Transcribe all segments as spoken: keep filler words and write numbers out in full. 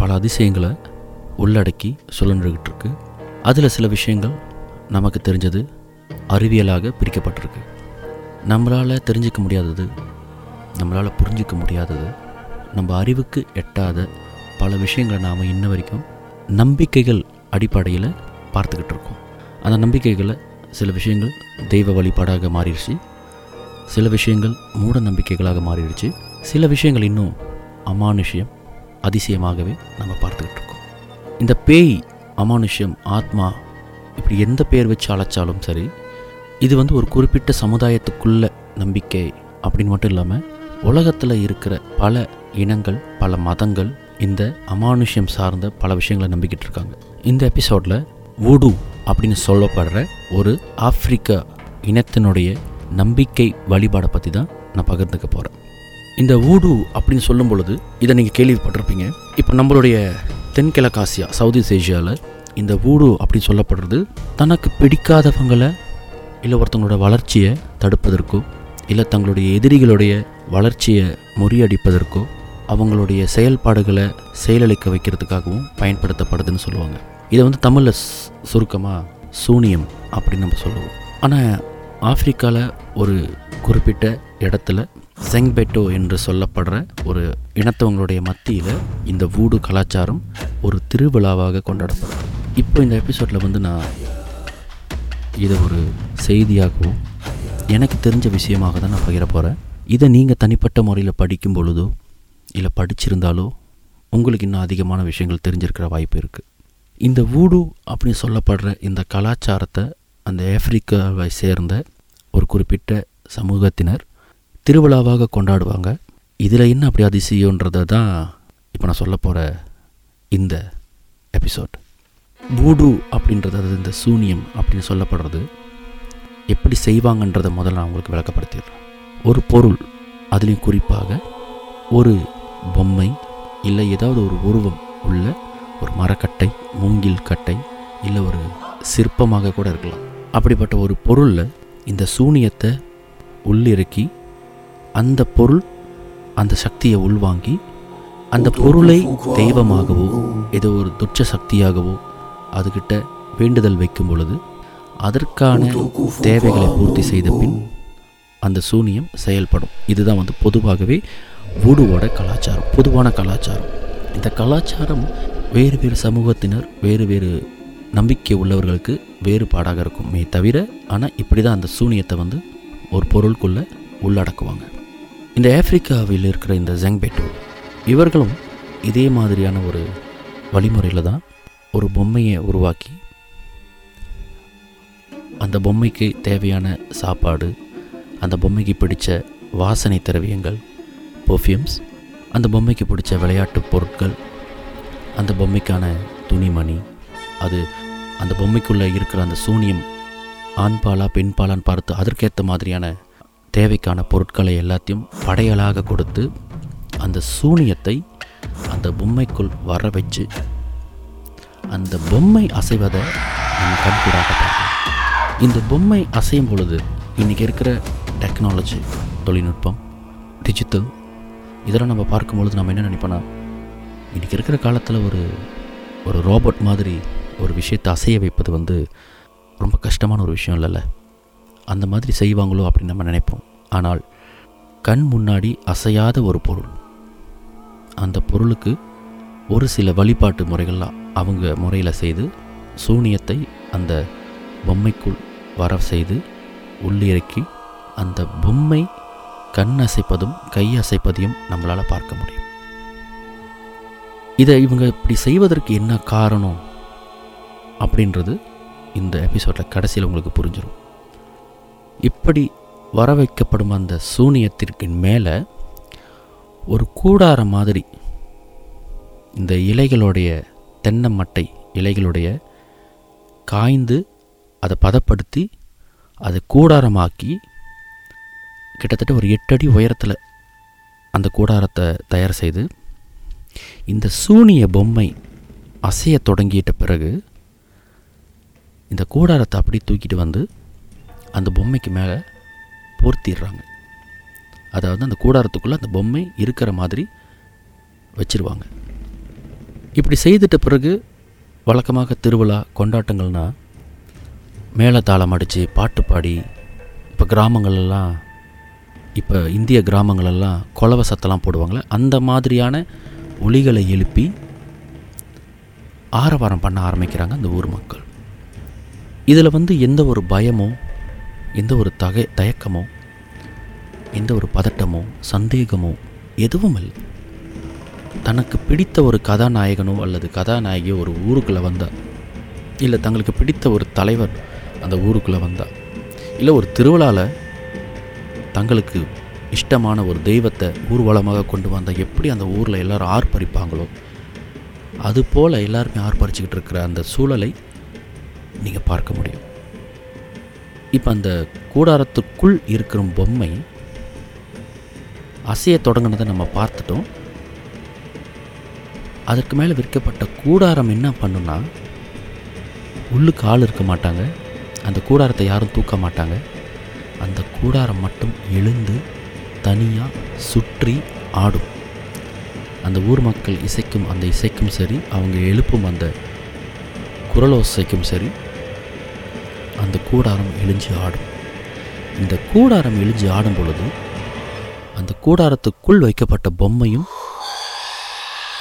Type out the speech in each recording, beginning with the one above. பல அதிசயங்களை உள்ளடக்கி சுழன்றுகிட்டு இருக்கு. அதில் சில விஷயங்கள் நமக்கு தெரிஞ்சது அறிவியலாக பிரிக்கப்பட்டிருக்கு. நம்மளால் தெரிஞ்சிக்க முடியாதது, நம்மளால் புரிஞ்சிக்க முடியாதது, நம்ம அறிவுக்கு எட்டாத பல விஷயங்களை நாம் இன்ன வரைக்கும் நம்பிக்கைகள் அடிப்படையில் பார்த்துக்கிட்டு இருக்கோம். அந்த நம்பிக்கைகளை சில விஷயங்கள் தெய்வ வழிபாடாக மாறிடுச்சு, சில விஷயங்கள் மூட நம்பிக்கைகளாக மாறிடுச்சு, சில விஷயங்கள் இன்னும் அமானுஷ்யம் அதிசயமாகவே நம்ம பார்த்துக்கிட்டு இருக்கோம். இந்த பேய், அமானுஷ்யம், ஆத்மா, இப்படி எந்த பேர் வச்சு அழைச்சாலும் சரி, இது வந்து ஒரு குறிப்பிட்ட சமுதாயத்துக்குள்ள நம்பிக்கை அப்படின்னு மட்டும் இல்லாமல் உலகத்தில் இருக்கிற பல இனங்கள், பல மதங்கள் இந்த அமானுஷ்யம் சார்ந்த பல விஷயங்களை நம்பிக்கிட்டு இருக்காங்க. இந்த எபிசோடில் வூடூ அப்படின்னு சொல்லப்படுற ஒரு ஆப்பிரிக்க இனத்தினுடைய நம்பிக்கை வழிபாடை பற்றி தான் நான் பகிர்ந்துக்க போகிறேன். இந்த வூடூ அப்படின்னு சொல்லும் பொழுது இதை நீங்கள் கேள்விப்பட்டிருப்பீங்க. இப்போ நம்மளுடைய தென்கிழக்காசியா, சவுத் ஈஸ்ட் ஏஷியாவில் இந்த வூடூ அப்படின்னு சொல்லப்படுறது தனக்கு பிடிக்காதவங்களை, இல்லை ஒருத்தங்களோட வளர்ச்சியை தடுப்பதற்கோ, இல்லை தங்களுடைய எதிரிகளுடைய வளர்ச்சியை முறியடிப்பதற்கோ, அவங்களுடைய செயல்பாடுகளை செயலளிக்க வைக்கிறதுக்காகவும் பயன்படுத்தப்படுதுன்னு சொல்லுவாங்க. இதை வந்து தமிழில் சுருக்கமாக சூனியம் அப்படின்னு நம்ம சொல்லுவோம். ஆனால் ஆப்பிரிக்காவில் ஒரு குறிப்பிட்ட இடத்துல ஜங் பெட்டூ என்று சொல்லப்படுற ஒரு இனத்தவங்களுடைய மத்தியில் இந்த வூடூ கலாச்சாரம் ஒரு திருவிழாவாக கொண்டாடப்படுது. இப்போ இந்த எபிசோடில் வந்து நான் இதை ஒரு செய்தியாகவும் எனக்கு தெரிஞ்ச விஷயமாக தான் நான் பகிர போகிறேன். இதை நீங்கள் தனிப்பட்ட முறையில் படிக்கும் பொழுதோ, இல்லை படிச்சிருந்தாலோ உங்களுக்கு இன்னும் அதிகமான விஷயங்கள் தெரிஞ்சிருக்கிற வாய்ப்பு இருக்குது. இந்த வூடூ அப்படின்னு சொல்லப்படுற இந்த கலாச்சாரத்தை அந்த ஆப்பிரிக்காவை சேர்ந்த ஒரு குறிப்பிட்ட சமூகத்தினர் திருவிழாவாக கொண்டாடுவாங்க. இதில் என்ன அப்படி அதிசயன்றதை தான் இப்போ நான் சொல்ல போகிற இந்த எபிசோட். வூடூ அப்படின்றது, அது இந்த சூனியம் அப்படின்னு சொல்லப்படுறது எப்படி செய்வாங்கன்றதை முதல்ல நான் உங்களுக்கு விளக்கப்படுத்திடுறேன். ஒரு பொருள், அதுலேயும் குறிப்பாக ஒரு பொம்மை, இல்லை ஏதாவது ஒரு உருவம் உள்ள ஒரு மரக்கட்டை, மூங்கில் கட்டை, இல்லை ஒரு சிற்பமாக கூட இருக்கலாம், அப்படிப்பட்ட ஒரு பொருளில் இந்த சூனியத்தை உள்ளிறக்கி அந்த பொருள் அந்த சக்தியை உள்வாங்கி அந்த பொருளை தெய்வமாகவோ, ஏதோ ஒரு துச்ச சக்தியாகவோ அதுகிட்ட வேண்டுதல் வைக்கும் பொழுது அதற்கான தேவைகளை பூர்த்தி செய்த பின் அந்த சூனியம் செயல்படும். இதுதான் வந்து பொதுவாகவே வூடூவோட கலாச்சாரம், பொதுவான கலாச்சாரம். இந்த கலாச்சாரம் வேறு வேறு சமூகத்தினர், வேறு வேறு நம்பிக்கை உள்ளவர்களுக்கு வேறுபாடாக இருக்குமே தவிர, ஆனால் இப்படி தான் அந்த சூனியத்தை வந்து ஒரு பொருளுக்குள்ளே உள்ளடக்குவாங்க. இந்த ஆப்பிரிக்காவில் இருக்கிற இந்த ஜங் பெட்டூர் இவர்களும் இதே மாதிரியான ஒரு வழிமுறையில் தான் ஒரு பொம்மையை உருவாக்கி அந்த பொம்மைக்கு தேவையான சாப்பாடு, அந்த பொம்மைக்கு பிடிச்ச வாசனை திரவியங்கள், பெர்ஃப்யூம்ஸ், அந்த பொம்மைக்கு பிடிச்ச விளையாட்டு பொருட்கள், அந்த பொம்மைக்கான துணிமணி, அது அந்த பொம்மைக்குள்ளே இருக்கிற அந்த சூனியம் ஆண்பாலா பெண்பாலான்னு பார்த்து அதற்கேற்ற மாதிரியான தேவைக்கான பொருட்களை எல்லாத்தையும் படையலாக கொடுத்து அந்த சூனியத்தை அந்த பொம்மைக்குள் வர வச்சு அந்த பொம்மை அசைவதை நம்ம கண்கூடாக பார்க்கலாம். இந்த பொம்மை அசையும் பொழுது இன்றைக்கி இருக்கிற டெக்னாலஜி, தொழில்நுட்பம், டிஜிட்டல், இதெல்லாம் நம்ம பார்க்கும்பொழுது நம்ம என்ன நினைப்போன்னா, இன்றைக்கி இருக்கிற காலத்தில் ஒரு ஒரு ரோபோட் மாதிரி ஒரு விஷயத்தை அசைய வைப்பது வந்து ரொம்ப கஷ்டமான ஒரு விஷயம் இல்லைல்ல, அந்த மாதிரி செய்வாங்களோ அப்படின்னு நம்ம நினைப்போம். ஆனால் கண் முன்னாடி அசையாத ஒரு பொருள், அந்த பொருளுக்கு ஒரு சில வழிபாட்டு முறைகள்லாம் அவங்க முறையில் செய்து சூனியத்தை அந்த பொம்மைக்குள் வர செய்து உள்ளிறக்கி அந்த பொம்மை கண் அசைப்பதும் கை அசைப்பதையும் நம்மளால் பார்க்க முடியும். இதை இவங்க இப்படி செய்வதற்கு என்ன காரணம் அப்படின்றது இந்த எபிசோடில் கடைசியில் உங்களுக்கு புரிஞ்சிடும். இப்படி வர வைக்கப்படும் அந்த சூனியத்திற்கு மேலே ஒரு கூடார மாதிரி இந்த இலைகளுடைய தென்னை மட்டை இலைகளுடைய காய்ந்து அதை பதப்படுத்தி அதை கூடாரமாக்கி கிட்டத்தட்ட ஒரு எட்டு அடி உயரத்தில் அந்த கூடாரத்தை தயார் செய்து இந்த சூனிய பொம்மை அசைய தொடங்கிட்ட பிறகு இந்த கூடாரத்தை அப்படி தூக்கிட்டு வந்து அந்த பொம்மைக்கு மேலே போர்த்திடுறாங்க. அதாவது அந்த கூடாரத்துக்குள்ளே அந்த பொம்மை இருக்கிற மாதிரி வச்சுருவாங்க. இப்படி செய்துட்ட பிறகு வழக்கமாக திருவிழா கொண்டாட்டங்கள்னால் மேலே தாளம் அடித்து பாட்டு பாடி, இப்போ கிராமங்களெல்லாம் இப்போ இந்திய கிராமங்களெல்லாம் கொலவை சத்தெல்லாம் போடுவாங்களே அந்த மாதிரியான ஒலிகளை எழுப்பி ஆரவாரம் பண்ண ஆரம்பிக்கிறாங்க அந்த ஊர் மக்கள். இதில் வந்து எந்த ஒரு பயமோ, எந்த ஒரு தகை தயக்கமோ, எந்த ஒரு பதட்டமோ, சந்தேகமோ எதுவும் இல்லை. தனக்கு பிடித்த ஒரு கதாநாயகனோ அல்லது கதாநாயகியோ ஒரு ஊருக்குள்ளே வந்தால், இல்லை தங்களுக்கு பிடித்த ஒரு தலைவர் அந்த ஊருக்குள்ளே வந்தால், இல்லை ஒரு திருவிழாவில் தங்களுக்கு இஷ்டமான ஒரு தெய்வத்தை ஊர்வலமாக கொண்டு வந்தால் எப்படி அந்த ஊரில் எல்லோரும் ஆர்ப்பரிப்பாங்களோ அதுபோல் எல்லாருமே ஆர்ப்பரிச்சுக்கிட்டு இருக்கிற அந்த சூழலை நீங்கள் பார்க்க முடியும். இப்போ அந்த கூடாரத்துக்குள் இருக்கிற பொம்மை அசைய தொடங்கினதை நம்ம பார்த்துட்டோம். அதற்கு மேலே விற்கப்பட்ட கூடாரம் என்ன பண்ணுன்னா, உள்ளுக்கு ஆள் இருக்க மாட்டாங்க, அந்த கூடாரத்தை யாரும் தூக்க மாட்டாங்க, அந்த கூடாரம் மட்டும் எழுந்து தனியாக சுற்றி ஆடும். அந்த ஊர் மக்கள் இசைக்கும் அந்த இசைக்கும் சரி, அவங்க எழுப்பும் அந்த குரலோசைக்கும் சரி, அந்த கூடாரம் எழிஞ்சு ஆடும். இந்த கூடாரம் எழிஞ்சு ஆடும் பொழுது அந்த கூடாரத்துக்குள் வைக்கப்பட்ட பொம்மையும்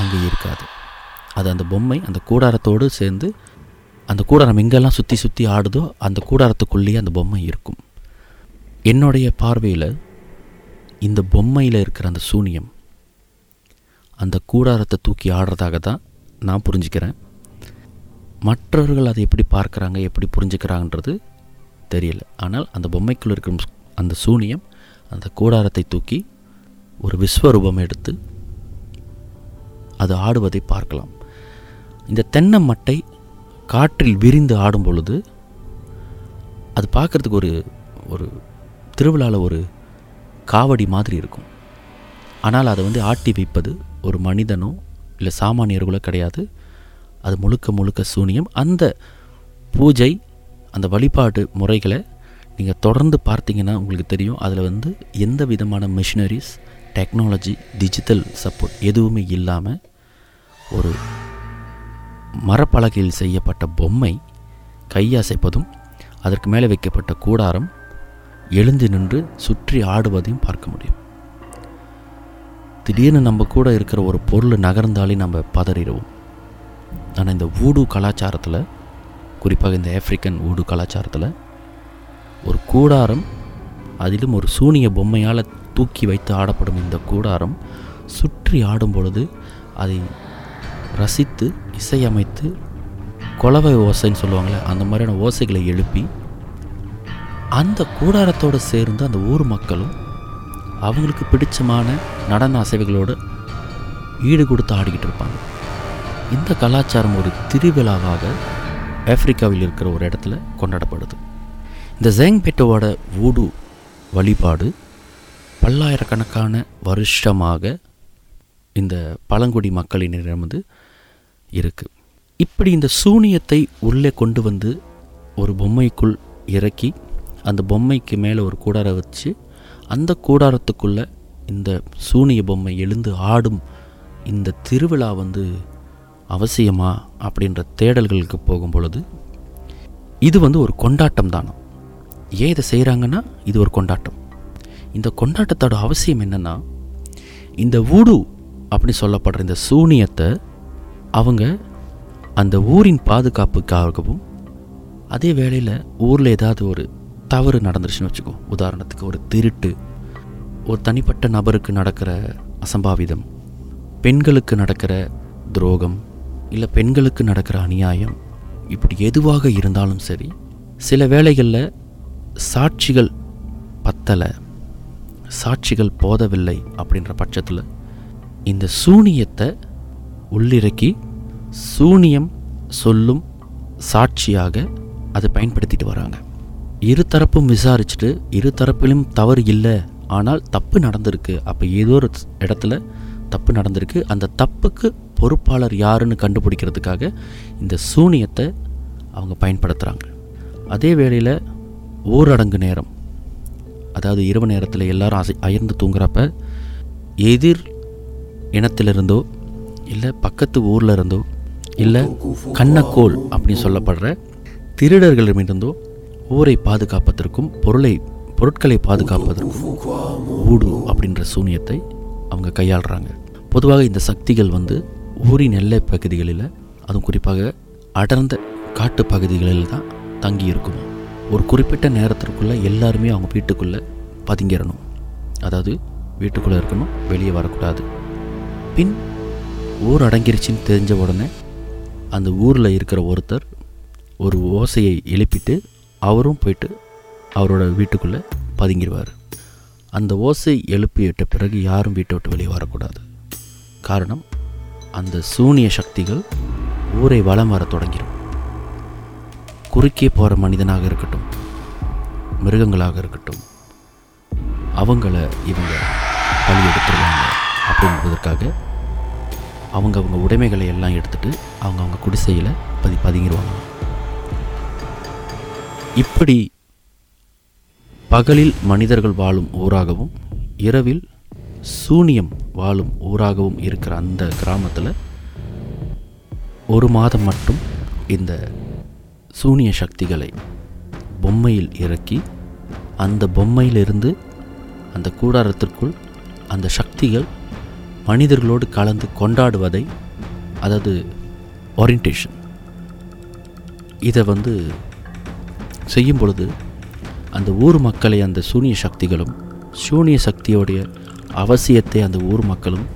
அங்கே இருக்காது. அது அந்த பொம்மை அந்த கூடாரத்தோடு சேர்ந்து, அந்த கூடாரம் எங்கெல்லாம் சுற்றி சுற்றி ஆடுதோ அந்த கூடாரத்துக்குள்ளேயே அந்த பொம்மை இருக்கும். என்னுடைய பார்வையில் இந்த பொம்மையில் இருக்கிற அந்த சூனியம் அந்த கூடாரத்தை தூக்கி ஆடுறதாக தான் நான் புரிஞ்சுக்கிறேன். மற்றவர்கள் அதை எப்படி பார்க்குறாங்க, எப்படி புரிஞ்சுக்கிறாங்கன்றது தெரியல. ஆனால் அந்த பொம்மைக்குள்ளே இருக்கிற அந்த சூனியம் அந்த கூடாரத்தை தூக்கி ஒரு விஸ்வரூபம் எடுத்து அது ஆடுவதை பார்க்கலாம். இந்த தென்னை மட்டை காற்றில் விரிந்து ஆடும் பொழுது அது பார்க்குறதுக்கு ஒரு ஒரு திருவிழாவில் ஒரு காவடி மாதிரி இருக்கும். ஆனால் அதை வந்து ஆட்டி வைப்பது ஒரு மனிதனோ இல்லை சாமானியர்களோ கிடையாது. அது முழுக்க முழுக்க சூனியம். அந்த பூஜை அந்த வழிபாடு முறைகளை நீங்கள் தொடர்ந்து பார்த்தீங்கன்னா உங்களுக்கு தெரியும், அதில் வந்து எந்த விதமான மிஷினரிஸ், டெக்னாலஜி, டிஜிட்டல் சப்போர்ட் எதுவுமே இல்லாமல் ஒரு மரப்பலகையில் செய்யப்பட்ட பொம்மை கையசைப்பதும் அதற்கு மேலே வைக்கப்பட்ட கூடாரம் எழுந்து நின்று சுற்றி ஆடுவதையும் பார்க்க முடியும். திடீர்னு நம்ம கூட இருக்கிற ஒரு பொருள் நகர்ந்தாலே நம்ம பதறிடுவோம். ஆனால் இந்த வூடூ கலாச்சாரத்தில், குறிப்பாக இந்த ஆப்பிரிக்கன் வூடூ கலாச்சாரத்தில், ஒரு கூடாரம், அதிலும் ஒரு சூனிய பொம்மையால் தூக்கி வைத்து ஆடப்படும் இந்த கூடாரம் சுற்றி ஆடும் பொழுது அதை ரசித்து இசையமைத்து கொலவை ஓசைன்னு சொல்லுவாங்களே அந்த மாதிரியான ஓசைகளை எழுப்பி அந்த கூடாரத்தோடு சேர்ந்து அந்த ஊர் மக்களும் அவங்களுக்கு பிடிச்சமான நடன அசைவுகளோடு ஈடு கொடுத்து ஆடிக்கிட்டு இருப்பாங்க. இந்த கலாச்சாரம் ஒரு திருவிழாவாக ஆப்பிரிக்காவில் இருக்கிற ஒரு இடத்துல கொண்டாடப்படுது. இந்த ஜங் பெட்டூவோட வூடூ வழிபாடு பல்லாயிரக்கணக்கான வருஷமாக இந்த பழங்குடி மக்களினரிடமிருந்து இருக்குது. இப்படி இந்த சூனியத்தை உள்ளே கொண்டு வந்து ஒரு பொம்மைக்குள் இறக்கி அந்த பொம்மைக்கு மேலே ஒரு கூடாரம் வச்சு அந்த கூடாரத்துக்குள்ளே இந்த சூனிய பொம்மை எழுந்து ஆடும் இந்த திருவிழா வந்து அவசியமா அப்படின்ற தேடல்களுக்கு போகும் பொழுது இது வந்து ஒரு கொண்டாட்டம் தானா? ஏன் இதை செய்கிறாங்கன்னா இது ஒரு கொண்டாட்டம். இந்த கொண்டாட்டத்தோட அவசியம் என்னென்னா, இந்த வூடூ அப்படின்னு சொல்லப்படுற இந்த சூனியத்தை அவங்க அந்த ஊரின் பாதுகாப்புக்காகவும், அதே வேளையில் ஊரில் ஏதாவது ஒரு தவறு நடந்துருச்சுன்னு வச்சுக்கோ, உதாரணத்துக்கு ஒரு திருட்டு, ஒரு தனிப்பட்ட நபருக்கு நடக்கிற அசம்பாவிதம், பெண்களுக்கு நடக்கிற துரோகம், இல்லை பெண்களுக்கு நடக்கிற அநியாயம், இப்படி எதுவாக இருந்தாலும் சரி, சில வேளைகளில் சாட்சிகள் பத்தலை, சாட்சிகள் போதவில்லை அப்படின்ற பட்சத்தில் இந்த சூனியத்தை உள்ளிறக்கி சூனியம் சொல்லும் சாட்சியாக அதை பயன்படுத்திட்டு வராங்க. இருதரப்பும் விசாரிச்சுட்டு இருதரப்பிலும் தவறு இல்லை, ஆனால் தப்பு நடந்திருக்கு, அப்போ ஏதோ ஒரு இடத்துல தப்பு நடந்திருக்கு, அந்த தப்புக்கு பொறுப்பாளர் யாருன்னு கண்டுபிடிக்கிறதுக்காக இந்த சூனியத்தை அவங்க பயன்படுத்துகிறாங்க. அதே வேளையில் ஊரடங்கு நேரம், அதாவது இரவு நேரத்தில் எல்லாரும் அசை அயர்ந்து தூங்குறப்ப எதிர் இனத்திலிருந்தோ இல்லை பக்கத்து ஊரில் இருந்தோ இல்லை கண்ணக்கோள் அப்படின்னு சொல்லப்படுற திருடர்களிடமிருந்தோ ஊரை பாதுகாப்பதற்கும் பொருளை பொருட்களை பாதுகாப்பதற்கும் வூடூ அப்படின்ற சூனியத்தை அவங்க கையாளுறாங்க. பொதுவாக இந்த சக்திகள் வந்து ஊரின் எல்லை பகுதிகளில், அதுவும் குறிப்பாக அடர்ந்த காட்டு பகுதிகளில் தான் தங்கியிருக்கும். ஒரு குறிப்பிட்ட நேரத்திற்குள்ளே எல்லாருமே அவங்க வீட்டுக்குள்ளே பதுங்கிடணும், அதாவது வீட்டுக்குள்ளே இருக்கணும், வெளியே வரக்கூடாது. பின் ஊர் அடங்கிருச்சின்னு தெரிஞ்ச உடனே அந்த ஊரில் இருக்கிற ஒருத்தர் ஒரு ஓசையை எழுப்பிட்டு அவரும் போயிட்டு அவரோட வீட்டுக்குள்ளே பதுங்கிடுவார். அந்த ஓசை எழுப்பிவிட்ட பிறகு யாரும் வீட்டை விட்டு வெளியே வரக்கூடாது. காரணம், அந்த சூனிய சக்திகள் ஊரை வலம் வர தொடங்கிடும். குறுக்கே போகிற மனிதனாக இருக்கட்டும், மிருகங்களாக இருக்கட்டும், அவங்கள இவங்க பழி எடுத்துருவாங்க அப்படின்றதற்காக அவங்க அவங்க உடைமைகளை எல்லாம் எடுத்துகிட்டு அவங்க அவங்க குடிசையில் பதி பதுங்கிடுவாங்க. இப்படி பகலில் மனிதர்கள் வாழும் ஊராகவும் இரவில் சூனியம் வாழும் ஊராகவும் இருக்கிற அந்த கிராமத்தில் ஒரு மாதம் மட்டும் இந்த சூனிய சக்திகளை பொம்மையில் இறக்கி அந்த பொம்மையிலிருந்து அந்த கூடாரத்திற்குள் அந்த சக்திகள் மனிதர்களோடு கலந்து கொண்டாடுவதை, அதாவது ஓரியன்டேஷன், இதை வந்து செய்யும் பொழுது அந்த ஊர் மக்களை அந்த சூனிய சக்திகளும் சூனிய சக்தியோடைய அவசியத்தை அந்த ஊர் மக்களும்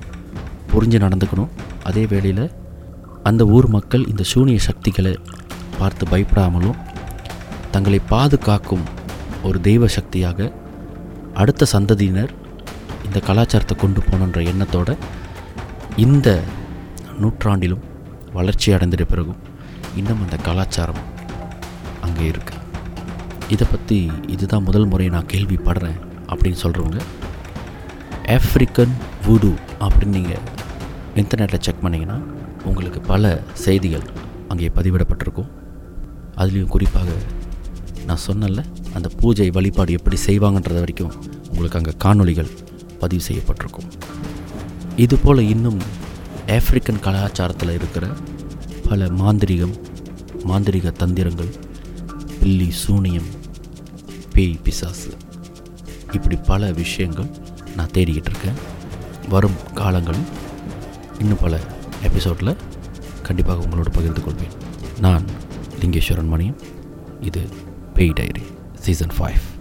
புரிஞ்சு நடந்துக்கணும். அதே வேளையில் அந்த ஊர் மக்கள் இந்த சூனிய சக்திகளை பார்த்து பயப்படாமலும் தங்களை பாதுகாக்கும் ஒரு தெய்வ சக்தியாக அடுத்த சந்ததியினர் இந்த கலாச்சாரத்தை கொண்டு போகணுன்ற எண்ணத்தோடு இந்த நூற்றாண்டிலும் வளர்ச்சி அடைந்த பிறகும் இன்னும் அந்த கலாச்சாரம் அங்கே இருக்குது. இதை பற்றி இதுதான் முதல் முறை நான் கேள்விப்படுறேன் அப்படின்னு சொல்கிறவங்க ஆஃப்ரிக்கன் வூடூ அப்படின்னு நீங்கள் இன்டர்நெட்டில் செக் பண்ணிங்கன்னா உங்களுக்கு பல செய்திகள் அங்கே பதிவிடப்பட்டிருக்கும். அதுலேயும் குறிப்பாக நான் சொன்னல அந்த பூஜை வழிபாடு எப்படி செய்வாங்கன்றது வரைக்கும் உங்களுக்கு அங்கே காணொளிகள் பதிவு செய்யப்பட்டிருக்கும். இதுபோல் இன்னும் ஆஃப்ரிக்கன் கலாச்சாரத்தில் இருக்கிற பல மாந்திரிகம், மாந்திரிக தந்திரங்கள், பில்லி, சூனியம், பேய் பிசாசு, இப்படி பல விஷயங்கள் நான் தேடிக்கிட்டு இருக்கேன். வரும் காலங்களும் இன்னும் பல எபிசோடில் கண்டிப்பாக உங்களோட பகிர்ந்து கொள்வேன். நான் லிங்கேஸ்வரன் மணியன். இது பேய் டைரி சீசன் ஃபைவ்.